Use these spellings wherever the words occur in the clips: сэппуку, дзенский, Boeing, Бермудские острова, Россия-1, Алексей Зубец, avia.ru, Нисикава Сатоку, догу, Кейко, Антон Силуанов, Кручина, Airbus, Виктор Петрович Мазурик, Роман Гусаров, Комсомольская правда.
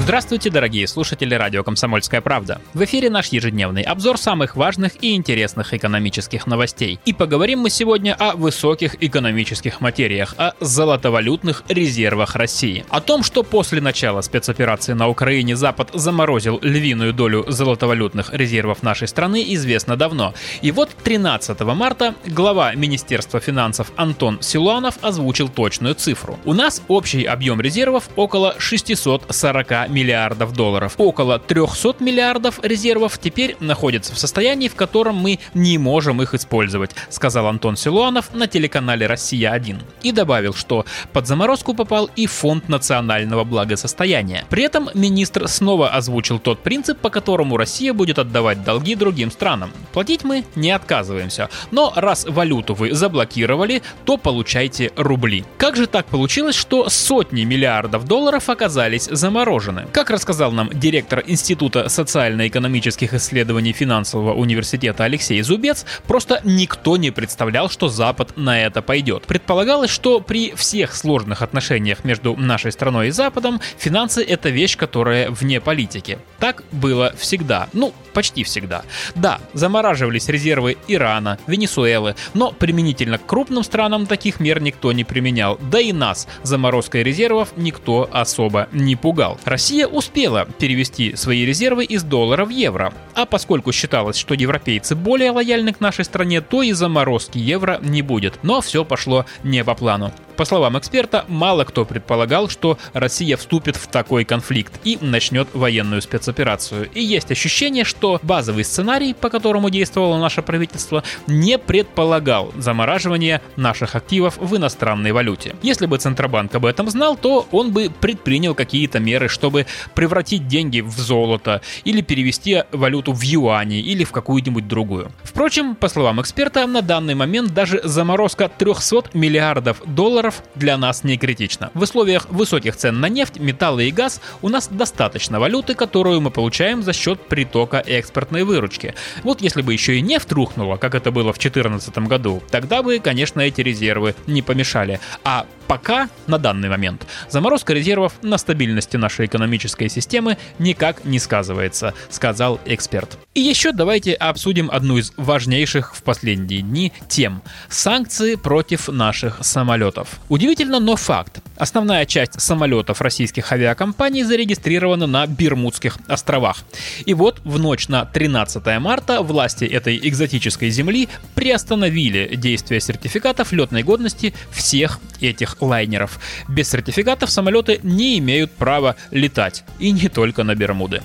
Здравствуйте, дорогие слушатели радио «Комсомольская правда». В эфире наш ежедневный обзор самых важных и интересных экономических новостей. И поговорим мы сегодня о высоких экономических материях, о золотовалютных резервах России. О том, что после начала спецоперации на Украине Запад заморозил львиную долю золотовалютных резервов нашей страны, известно давно. И вот 13 марта глава Министерства финансов Антон Силуанов озвучил точную цифру. У нас общий объем резервов около 640 миллиардов долларов. Около 300 миллиардов резервов теперь находятся в состоянии, в котором мы не можем их использовать, сказал Антон Силуанов на телеканале «Россия-1». И добавил, что под заморозку попал и Фонд национального благосостояния. При этом министр снова озвучил тот принцип, по которому Россия будет отдавать долги другим странам. Платить мы не отказываемся. Но раз валюту вы заблокировали, то получайте рубли. Как же так получилось, что сотни миллиардов долларов оказались заморожены? Как рассказал нам директор Института социально-экономических исследований финансового университета Алексей Зубец, просто никто не представлял, что Запад на это пойдет. Предполагалось, что при всех сложных отношениях между нашей страной и Западом финансы — это вещь, которая вне политики. Так было всегда. Почти всегда. Да, замораживались резервы Ирана, Венесуэлы, но применительно к крупным странам таких мер никто не применял. Да и нас заморозкой резервов никто особо не пугал. Россия успела перевести свои резервы из доллара в евро. А поскольку считалось, что европейцы более лояльны к нашей стране, то и заморозки евро не будет. Но все пошло не по плану. По словам эксперта, мало кто предполагал, что Россия вступит в такой конфликт и начнет военную спецоперацию. И есть ощущение, что базовый сценарий, по которому действовало наше правительство, не предполагал замораживание наших активов в иностранной валюте. Если бы Центробанк об этом знал, то он бы предпринял какие-то меры, чтобы превратить деньги в золото или перевести валюту в юани или в какую-нибудь другую. Впрочем, по словам эксперта, на данный момент даже заморозка 300 миллиардов долларов для нас не критично. В условиях высоких цен на нефть, металлы и газ у нас достаточно валюты, которую мы получаем за счет притока экспортной выручки. Вот если бы еще и нефть рухнула, как это было в 2014 году, тогда бы, конечно, эти резервы не помешали. А пока, на данный момент, заморозка резервов на стабильности нашей экономической системы никак не сказывается, сказал эксперт. И еще давайте обсудим одну из важнейших в последние дни тем – санкции против наших самолетов. Удивительно, но факт. Основная часть самолетов российских авиакомпаний зарегистрирована на Бермудских островах. И вот в ночь на 13 марта власти этой экзотической земли приостановили действие сертификатов летной годности всех этих лайнеров. Без сертификатов самолеты не имеют права летать. И не только на Бермуды.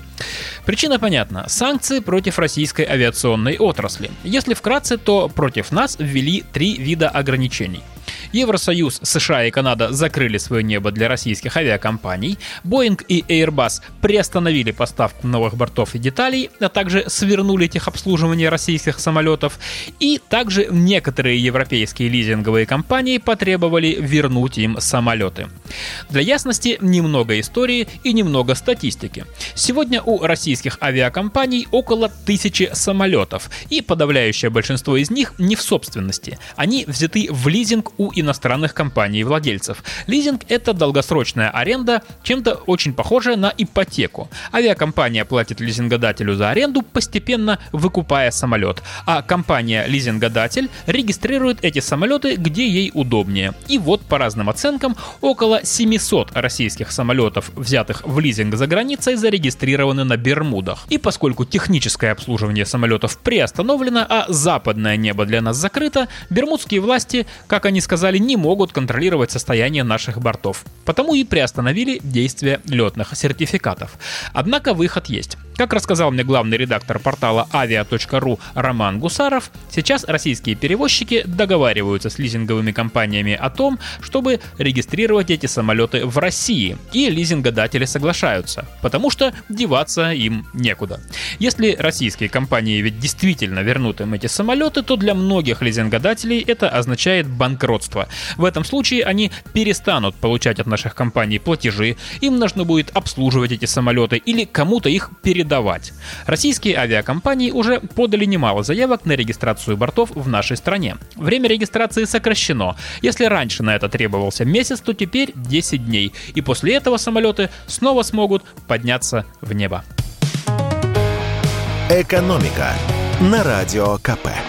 Причина понятна. Санкции против российской авиационной отрасли. Если вкратце, то против нас ввели 3 вида ограничений. Евросоюз, США и Канада закрыли свое небо для российских авиакомпаний, Boeing и Airbus приостановили поставку новых бортов и деталей, а также свернули техобслуживание российских самолетов, и также некоторые европейские лизинговые компании потребовали вернуть им самолеты. Для ясности, немного истории и немного статистики. Сегодня у российских авиакомпаний около 1000 самолетов, и подавляющее большинство из них не в собственности. Они взяты в лизинг у иностранных компаний-владельцев. Лизинг — это долгосрочная аренда, чем-то очень похожая на ипотеку. Авиакомпания платит лизингодателю за аренду, постепенно выкупая самолет, а компания-лизингодатель регистрирует эти самолеты, где ей удобнее. И вот, по разным оценкам, около 700 российских самолетов, взятых в лизинг за границей, зарегистрированы на Бермудах. И поскольку техническое обслуживание самолетов приостановлено, а западное небо для нас закрыто, бермудские власти, как они сказали, не могут контролировать состояние наших бортов. Потому и приостановили действие летных сертификатов. Однако выход есть. Как рассказал мне главный редактор портала avia.ru Роман Гусаров, сейчас российские перевозчики договариваются с лизинговыми компаниями о том, чтобы регистрировать эти эти самолеты в России, и лизингодатели соглашаются, потому что деваться им некуда. Если российские компании ведь действительно вернут им эти самолеты, то для многих лизингодателей это означает банкротство. В этом случае они перестанут получать от наших компаний платежи, им нужно будет обслуживать эти самолеты или кому-то их передавать. Российские авиакомпании уже подали немало заявок на регистрацию бортов в нашей стране. Время регистрации сокращено. Если раньше на это требовался месяц, то теперь 10 дней. И после этого самолеты снова смогут подняться в небо. Экономика на радио КП.